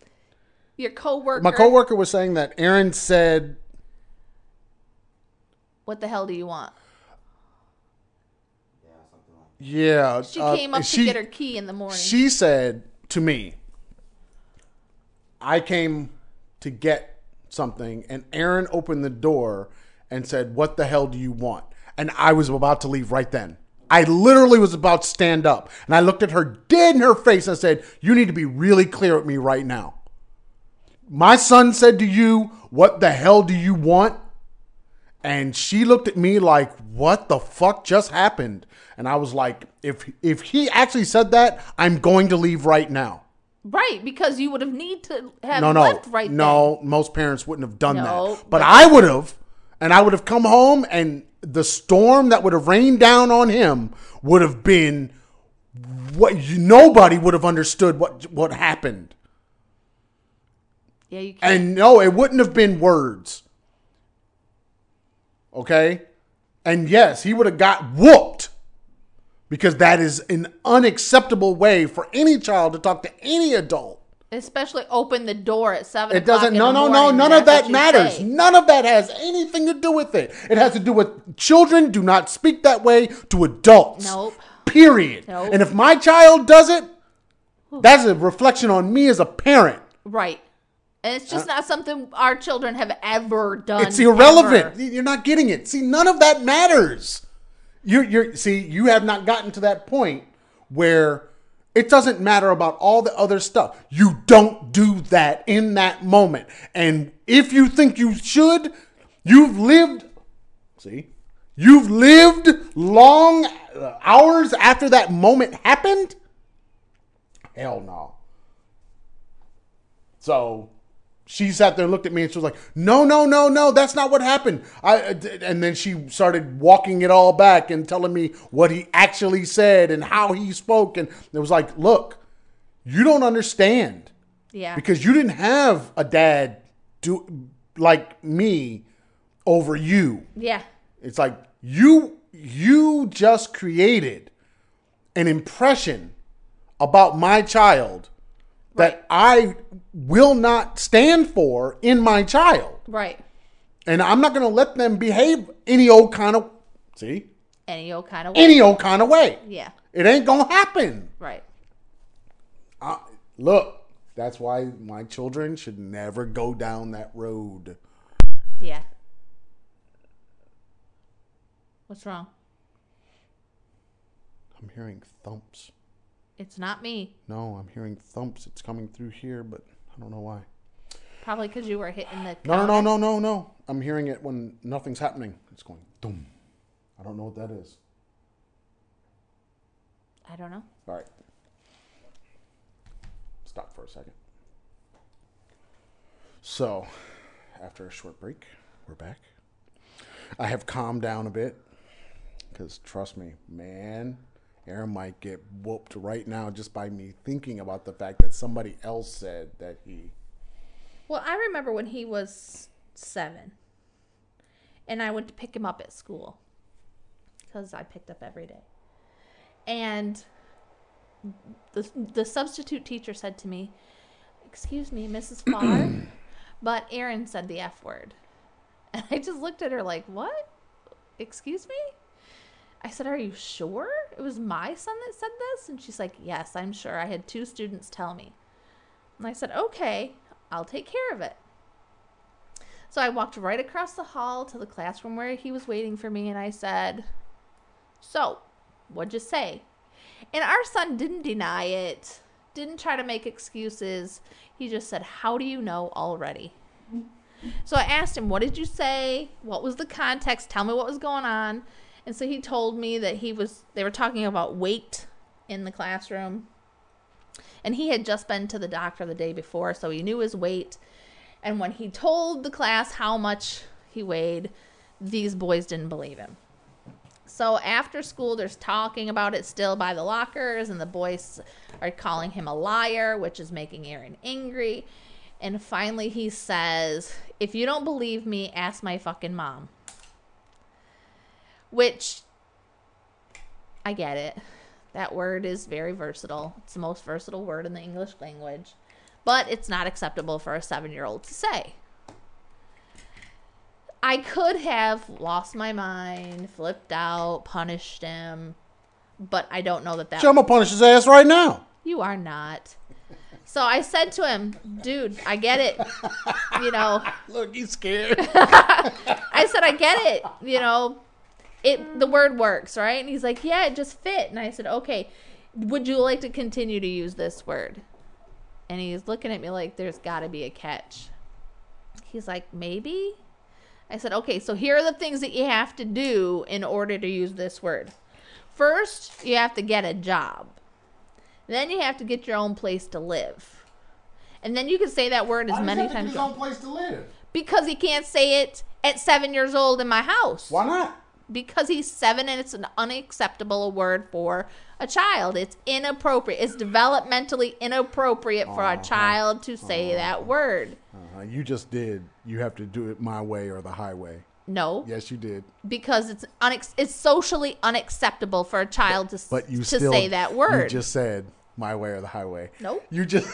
Your coworker. My coworker was saying that Aaron said, what the hell do you want? Yeah. She came uh, up she, to get her key in the morning. She said to me, I came to get something, and Aaron opened the door and said, what the hell do you want? And I was about to leave right then. I literally was about to stand up. And I looked at her dead in her face and said, you need to be really clear with me right now. My son said to you, what the hell do you want? And she looked at me like, what the fuck just happened? And I was like, if if he actually said that, I'm going to leave right now. Right, because you would have need to have no, no, left right now. No, most parents wouldn't have done no, that. But, but I would have. And I would have come home, and the storm that would have rained down on him would have been what you, nobody would have understood what what happened. Yeah, you can. And no, it wouldn't have been words. Okay? And yes, he would have got whooped, because that is an unacceptable way for any child to talk to any adult. Especially open the door at seven o'clock. It doesn't, no, no, no, none of that matters. None of that has anything to do with it. It has to do with children do not speak that way to adults. Nope. Period. Nope. And if my child does it, that's a reflection on me as a parent. Right. And it's just uh, not something our children have ever done. It's irrelevant. Ever. You're not getting it. See, none of that matters. You're, you're, see, you have not gotten to that point where it doesn't matter about all the other stuff. You don't do that in that moment. And if you think you should, you've lived, see, you've lived long hours after that moment happened. Hell no. So she sat there and looked at me and she was like, no, no, no, no, that's not what happened. I, and then she started walking it all back and telling me what he actually said and how he spoke. And it was like, look, you don't understand. Yeah. Because you didn't have a dad do like me over you. Yeah. It's like you, you just created an impression about my child that I will not stand for in my child. Right. And I'm not going to let them behave any old kind of, see? Any old kind of way. Any old kind of way. Yeah. It ain't going to happen. Right. I, look, that's why my children should never go down that road. Yeah. What's wrong? I'm hearing thumps. It's not me. No, I'm hearing thumps. It's coming through here, but I don't know why. Probably because you were hitting the... No, no, no, no, no, no. I'm hearing it when nothing's happening. It's going, boom. I don't know what that is. I don't know. All right. Stop for a second. So, after a short break, we're back. I have calmed down a bit because, trust me, man... Aaron might get whooped right now just by me thinking about the fact that somebody else said that he... Well, I remember when he was seven, and I went to pick him up at school because I picked up every day. And the, the substitute teacher said to me, excuse me, Missus Farr, but Aaron said the F word. And I just looked at her like, what? Excuse me? I said, are you sure it was my son that said this? And she's like, yes, I'm sure. I had two students tell me. And I said, okay, I'll take care of it. So I walked right across the hall to the classroom where he was waiting for me. And I said, so what'd you say? And our son didn't deny it, didn't try to make excuses. He just said, how do you know already? So I asked him, what did you say? What was the context? Tell me what was going on. And so he told me that he was, they were talking about weight in the classroom. And he had just been to the doctor the day before, so he knew his weight. And when he told the class how much he weighed, these boys didn't believe him. So after school, there's talking about it still by the lockers, and the boys are calling him a liar, which is making Aaron angry. And finally he says, if you don't believe me, ask my fucking mom. Which, I get it. That word is very versatile. It's the most versatile word in the English language. But it's not acceptable for a seven-year-old to say. I could have lost my mind, flipped out, punished him. But I don't know that that... So I'm going to punish his ass right now. You are not. So I said to him, dude, I get it. You know... Look, he's scared. I said, I get it. You know... It, the word works, right? And he's like, yeah, it just fit. And I said, okay, would you like to continue to use this word? And he's looking at me like, there's got to be a catch. He's like, maybe? I said, okay, so here are the things that you have to do in order to use this word. First, you have to get a job. Then you have to get your own place to live. And then you can say that word as many times. Why does he have to get his own place to live? Because he can't say it at seven years old in my house. Why not? because he's seven and it's an unacceptable word for a child. It's inappropriate. It's developmentally inappropriate for uh-huh. a child to say uh-huh. that word. Uh-huh. You just did. You have to do it my way or the highway. No. Yes, you did. Because it's unex- it's socially unacceptable for a child to, but you to still, say that word. You just said my way or the highway. Nope. You just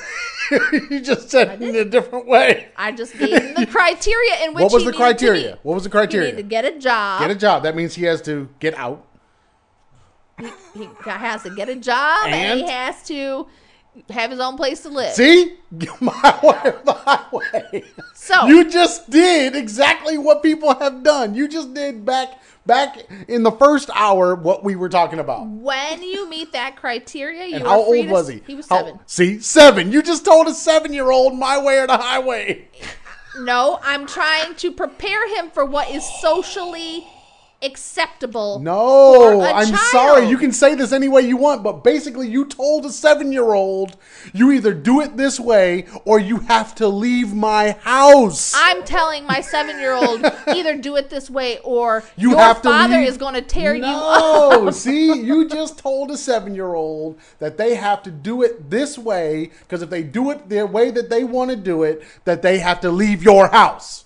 you just said it in a different way. I just gave him the criteria in which what was he the criteria? To be, what was the criteria? He needed to get a job. Get a job. That means he has to get out. He, he has to get a job and? and he has to have his own place to live. See? My way or the highway. So you just did exactly what people have done. You just did back back in the first hour what we were talking about. When you meet that criteria, you and are how free old to, was he? He was how, seven. See, seven. You just told a seven-year-old my way or the highway. No, I'm trying to prepare him for what is socially acceptable. No, I'm child. sorry. You can say this any way you want, but basically you told a seven-year-old you either do it this way or you have to leave my house. I'm telling my seven-year-old either do it this way or you your have father to is going to tear no. you up. No, see, you just told a seven-year-old that they have to do it this way because if they do it the way that they want to do it, that they have to leave your house.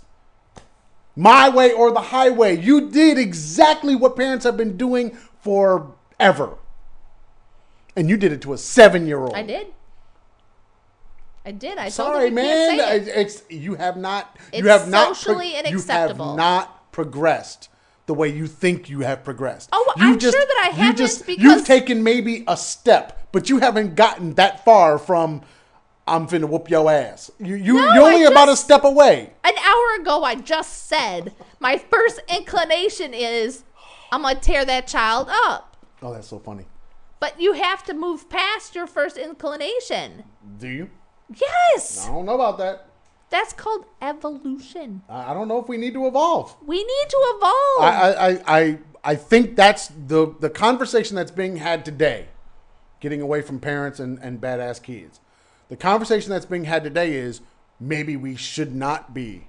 My way or the highway. You did exactly what parents have been doing forever. And you did it to a seven-year-old. I did. I did. I Sorry, told you. Sorry, man. Can't say it. It's, you have not. It's you have socially not pro- unacceptable. You have not progressed the way you think you have progressed. Oh, you I'm just, sure that I haven't. You just, because you've taken maybe a step, but you haven't gotten that far from. I'm finna whoop your ass. You, you, no, you're only just, about a step away. An hour ago, I just said my first inclination is I'm going to tear that child up. Oh, that's so funny. But you have to move past your first inclination. Do you? Yes. I don't know about that. That's called evolution. I don't know if we need to evolve. We need to evolve. I, I, I, I think that's the, the conversation that's being had today, getting away from parents and, and badass kids. The conversation that's being had today is maybe we should not be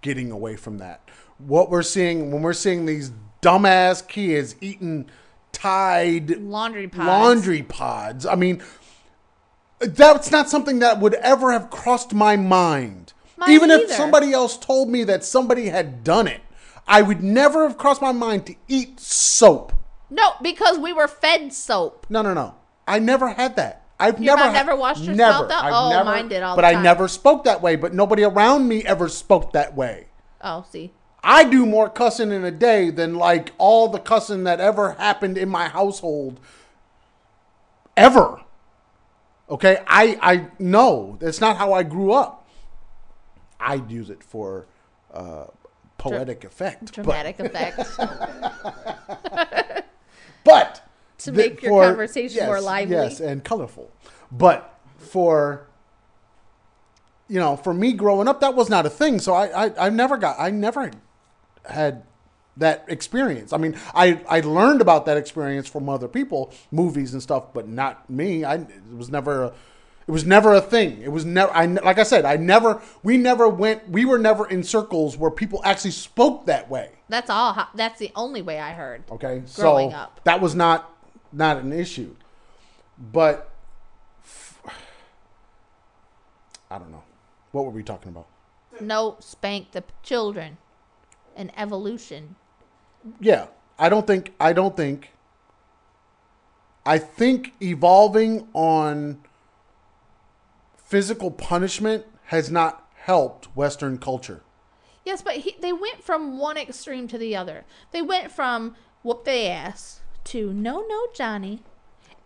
getting away from that. What we're seeing, when we're seeing these dumbass kids eating Tide laundry pods. laundry pods, I mean, that's not something that would ever have crossed my mind. Mine Even either. If somebody else told me that somebody had done it, I would never have crossed my mind to eat soap. No, because we were fed soap. No, no, no. I never had that. I've Your never, never washed your never, mouth up? I've oh, never, mine did all the time. But I never spoke that way, but nobody around me ever spoke that way. Oh, see. I do more cussing in a day than like all the cussing that ever happened in my household ever. Okay? I, I no, that's not how I grew up. I use it for uh, poetic Dr- effect. Dramatic but. effect. But... to make the, your for, conversation yes, more lively. Yes, and colorful. But for, you know, for me growing up, that was not a thing. So I, I, I never got, I never had that experience. I mean, I, I learned about that experience from other people, movies and stuff, but not me. I, it was never, a, it was never a thing. It was never, I, like I said, I never, we never went, we were never in circles where people actually spoke that way. That's all, that's the only way I heard. Okay. Growing so up. That was not. Not an issue, but f- I don't know. What were we talking about? No, spank the children and evolution. Yeah, I don't think, I don't think, I think evolving on physical punishment has not helped Western culture. Yes, but he, they went from one extreme to the other. They went from whoop they ass. To no, no, Johnny,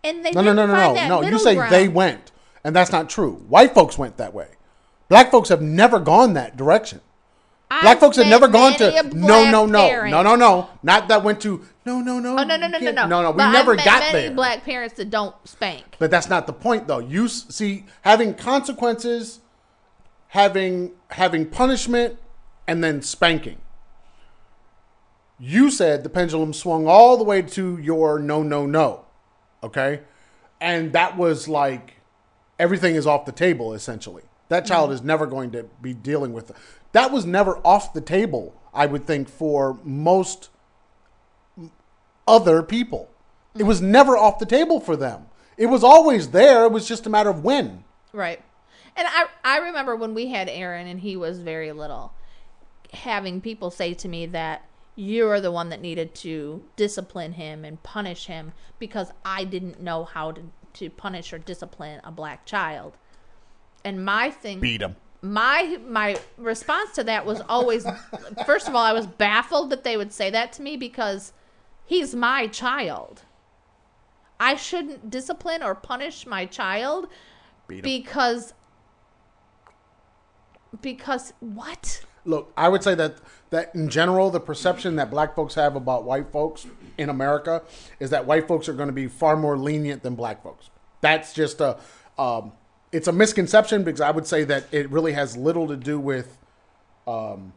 and they no, didn't no, no, find no, that no. Middle you say ground. They went, and that's not true. White folks went that way. Black folks have never gone that direction. I've Black folks have never gone to no, no, no, parent. no, no, no. Not that went to no, no, no. Oh no, no, no, no, no, no, no. We but never I've met got many there. Many Black parents that don't spank. But that's not the point, though. You see, having consequences, having having punishment, and then spanking. You said the pendulum swung all the way to your no, no, no, okay? And that was like everything is off the table, essentially. That child mm-hmm. is never going to be dealing with it. That was never off the table, I would think, for most other people. Mm-hmm. It was never off the table for them. It was always there. It was just a matter of when. Right. And I I remember when we had Aaron and he was very little, having people say to me that you are the one that needed to discipline him and punish him because I didn't know how to, to punish or discipline a black child. And my thing... Beat him. My my response to that was always... First of all, I was baffled that they would say that to me because he's my child. I shouldn't discipline or punish my child because... Because what? Look, I would say that, that in general, the perception that black folks have about white folks in America is that white folks are going to be far more lenient than black folks. That's just a... Um, It's a misconception because I would say that it really has little to do with um,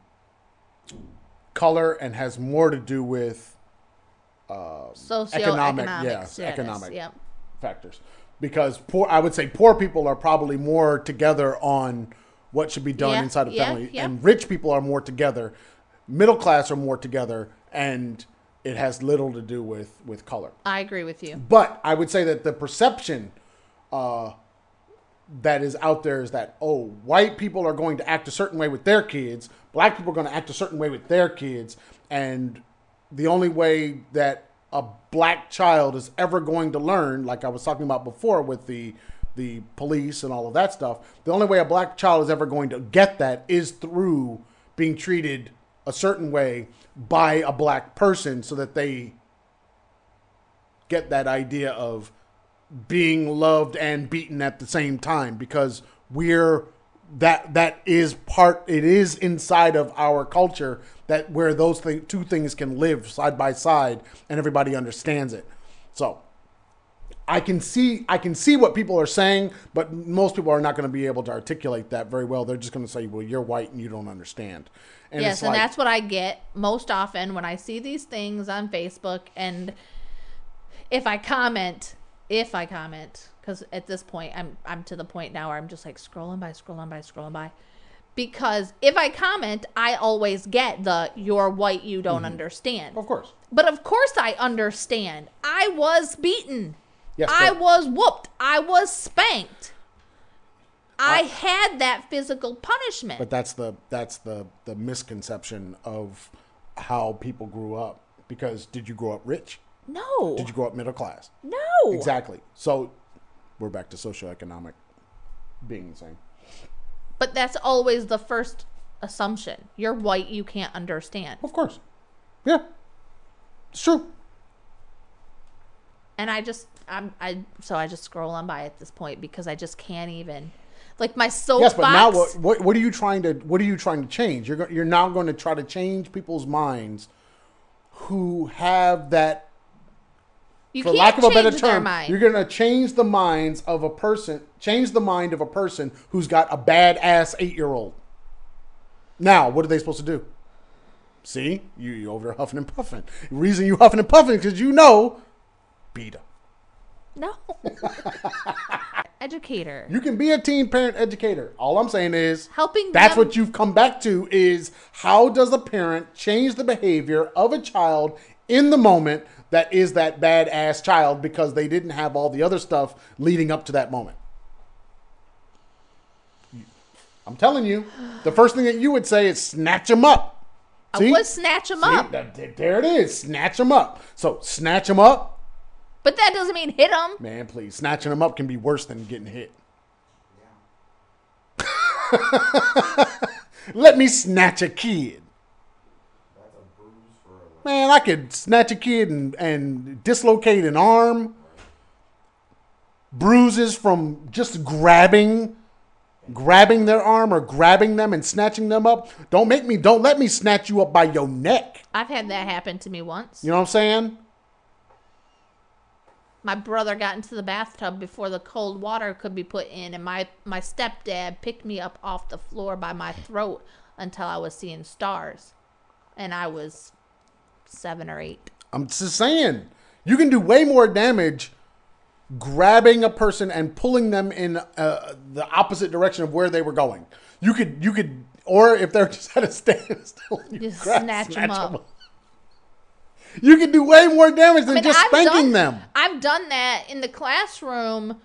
color and has more to do with uh, socioeconomic, yeah, status, economic yeah. factors. Because poor, I would say poor people are probably more together on what should be done yeah, inside a yeah, family, yeah. and rich people are more together, middle class are more together, and it has little to do with with color. I agree with you, but I would say that the perception. Uh, that is out there is that, oh, white people are going to act a certain way with their kids, black people are going to act a certain way with their kids, and the only way that a black child is ever going to learn, like I was talking about before with the the police and all of that stuff, the only way a black child is ever going to get that is through being treated a certain way by a black person so that they get that idea of being loved and beaten at the same time, because we're that that is part it is inside of our culture that where those th- two things can live side by side and everybody understands it. So I can see I can see what people are saying, but most people are not going to be able to articulate that very well. They're just going to say, well, you're white and you don't understand. And yes, it's and like, that's what I get most often when I see these things on Facebook, and if I comment If I comment, because at this point, I'm I'm to the point now where I'm just like scrolling by, scrolling by, scrolling by. Because if I comment, I always get the, you're white, you don't mm-hmm. understand. Of course. But of course I understand. I was beaten. Yes, I was whooped. I was spanked. I, I had that physical punishment. But that's the that's the, the misconception of how people grew up. Because did you grow up rich? No. Did you grow up middle class? No. Exactly. So we're back to socioeconomic being the same. But that's always the first assumption. You're white, you can't understand. Of course. Yeah. It's true. And I just, I'm, I, so I just scroll on by at this point because I just can't even, like my soapbox. Yes, but now what, what, what are you trying to, what are you trying to change? You're, go, you're now going to try to change people's minds who have that. You For lack of a better term, you're going to change the minds of a person, change the mind of a person who's got a badass eight-year-old. Now, what are they supposed to do? See, you, you over there huffing and puffing. The reason you huffing and puffing is because you know, beat him. No. Educator. You can be a teen parent educator. All I'm saying is helping. That's them. What you've come back to is how does a parent change the behavior of a child in the moment that is that badass child because they didn't have all the other stuff leading up to that moment. I'm telling you, the first thing that you would say is snatch them up. See? I would snatch them See? up. There it is. Snatch them up. So snatch them up. But that doesn't mean hit them. Man, please. Snatching them up can be worse than getting hit. Yeah. Let me snatch a kid. Man, I could snatch a kid and, and dislocate an arm. Bruises from just grabbing, grabbing their arm or grabbing them and snatching them up. Don't make me, don't let me snatch you up by your neck. I've had that happen to me once. You know what I'm saying? My brother got into the bathtub before the cold water could be put in, and my, my stepdad picked me up off the floor by my throat until I was seeing stars. And I was... Seven or eight. I'm just saying, you can do way more damage grabbing a person and pulling them in uh, the opposite direction of where they were going. You could, you could, or if they're just at a standstill, you just grab, snatch, snatch them up. Them up. You can do way more damage than but just I've spanking done, them. I've done that in the classroom.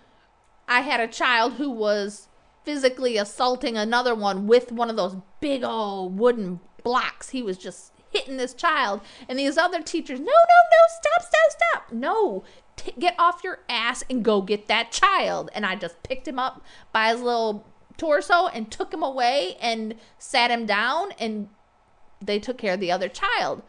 I had a child who was physically assaulting another one with one of those big old wooden blocks. He was just hitting this child. And these other teachers, no, no, no, stop, stop, stop. No, T- get off your ass and go get that child. And I just picked him up by his little torso and took him away and sat him down. And they took care of the other child.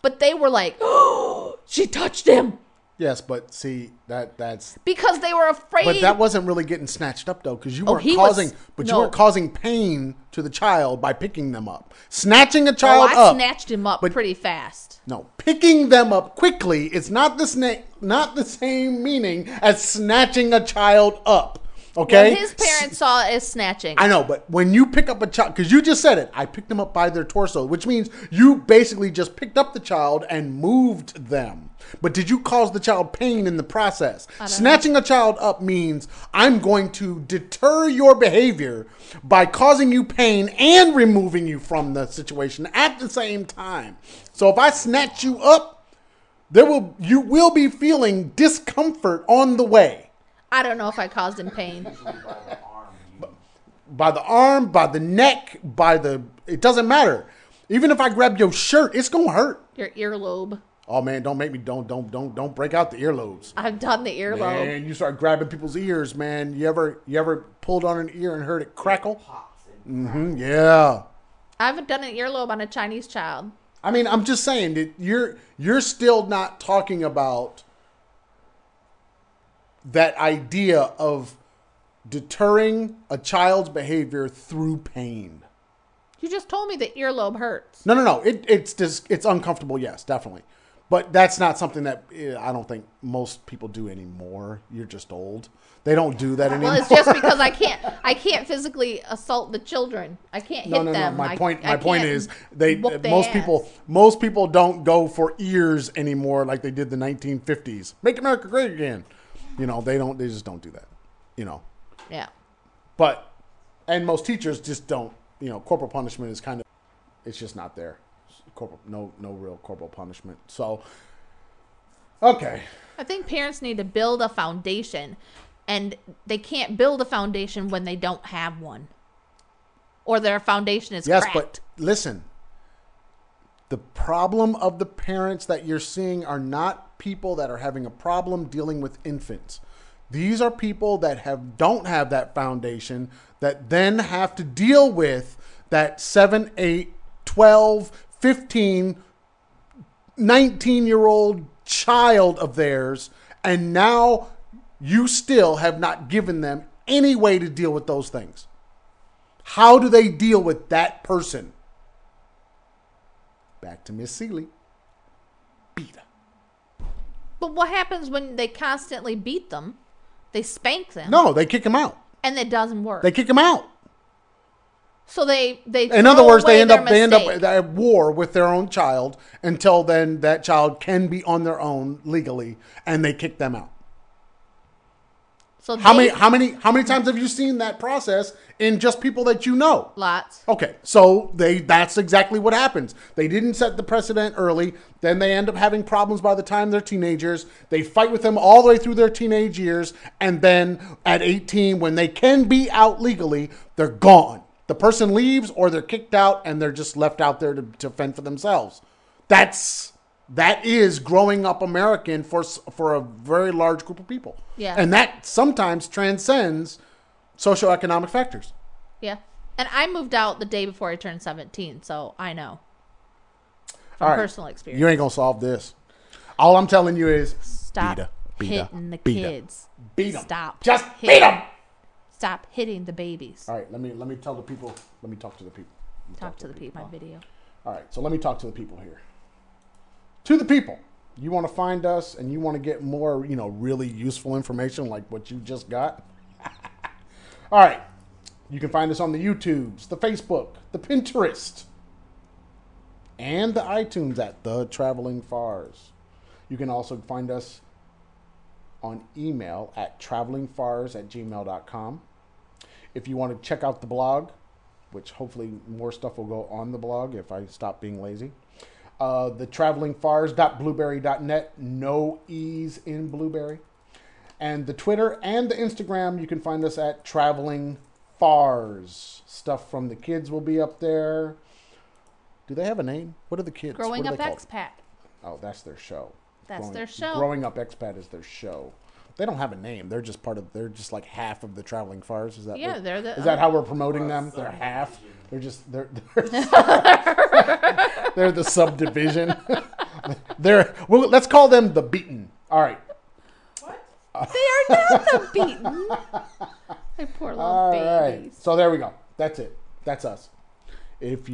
But they were like, oh, she touched him. Yes, but see, that that's... Because they were afraid... But that wasn't really getting snatched up, though, because you weren't oh, causing... Was, but no. you weren't causing pain to the child by picking them up. Snatching a child oh, I up... I snatched him up but, pretty fast. No, picking them up quickly is not the, sna- not the same meaning as snatching a child up, okay? Well, his parents S- saw it as snatching. I know, but when you pick up a child... Because you just said it. I picked them up by their torso, which means you basically just picked up the child and moved them. But did you cause the child pain in the process? Snatching know. a child up means I'm going to deter your behavior by causing you pain and removing you from the situation at the same time. So if I snatch you up, there will you will be feeling discomfort on the way. I don't know if I caused him pain. By the arm, by the neck, by the... It doesn't matter. Even if I grab your shirt, it's going to hurt. Your earlobe. Oh man, don't make me don't don't don't don't break out the earlobes. I've done the earlobe. Man, you start grabbing people's ears, man. You ever you ever pulled on an ear and heard it crackle? Mm-hmm. Yeah. I haven't done an earlobe on a Chinese child. I mean, I'm just saying that you're you're still not talking about that idea of deterring a child's behavior through pain. You just told me the earlobe hurts. No, no, no. It it's just it's uncomfortable, yes, definitely. But that's not something that I don't think most people do anymore. You're just old. They don't do that anymore. Well, it's just because I can't I can't physically assault the children. I can't no, hit no, them. No, my I, point my I point is they most people ass. most people don't go for ears anymore like they did the nineteen fifties. Make America great again. You know, they don't they just don't do that. You know. Yeah. But and most teachers just don't, you know, corporal punishment is kind of it's just not there. Corporal, no, no real corporal punishment. So, okay. I think parents need to build a foundation, and they can't build a foundation when they don't have one, or their foundation is yes, cracked. Yes, but listen. The problem of the parents that you're seeing are not people that are having a problem dealing with infants. These are people that have don't have that foundation that then have to deal with that seven, eight, twelve, fifteen, nineteen-year-old child of theirs, and now you still have not given them any way to deal with those things. How do they deal with that person? Back to Miss Celie. Beat her. But what happens when they constantly beat them? They spank them. No, they kick them out. And it doesn't work. They kick them out. So they, they in other words, they end up mistake. they end up at war with their own child until then that child can be on their own legally and they kick them out. So how they, many how many how many times have you seen that process in just people that you know? Lots. Okay, so they that's exactly what happens. They didn't set the precedent early, then they end up having problems by the time they're teenagers. They fight with them all the way through their teenage years, and then at eighteen, when they can be out legally, they're gone. The person leaves or they're kicked out and they're just left out there to, to fend for themselves. That's, that is growing up American for, for a very large group of people. Yeah. And that sometimes transcends socioeconomic factors. Yeah. And I moved out the day before I turned seventeen, so I know. From All right. personal experience. You ain't going to solve this. All I'm telling you is stop beat beat hitting the beat kids. Beat them. Stop. Just beat them. Stop hitting the babies. All right, let me let me tell the people. Let me talk to the people. Talk, talk to the people. My video. All right, so let me talk to the people here. To the people, you want to find us and you want to get more, you know, really useful information like what you just got. All right, you can find us on the YouTubes, the Facebook, the Pinterest, and the iTunes at The Traveling Farrs. You can also find us on email at travelingfarrs at gmail dot com. If you want to check out the blog, which hopefully more stuff will go on the blog if I stop being lazy, Uh, the Traveling Farrs dot blueberry dot net, no E's in Blueberry. And the Twitter and the Instagram, you can find us at Traveling Farrs. Stuff from the kids will be up there. Do they have a name? What are the kids? Growing Up Expat. Oh, that's their show. That's growing, their show. Growing Up Expat is their show. They don't have a name. They're just part of. They're just like half of the Traveling Farrs. Is that? Yeah, they're the. Is that how we're promoting them? They're half. They're just. They're. They're, they're the subdivision. They're. Well, let's call them the Beaten. All right. What? Uh, they are not the Beaten. They poor little all babies. Right. So there we go. That's it. That's us. If you.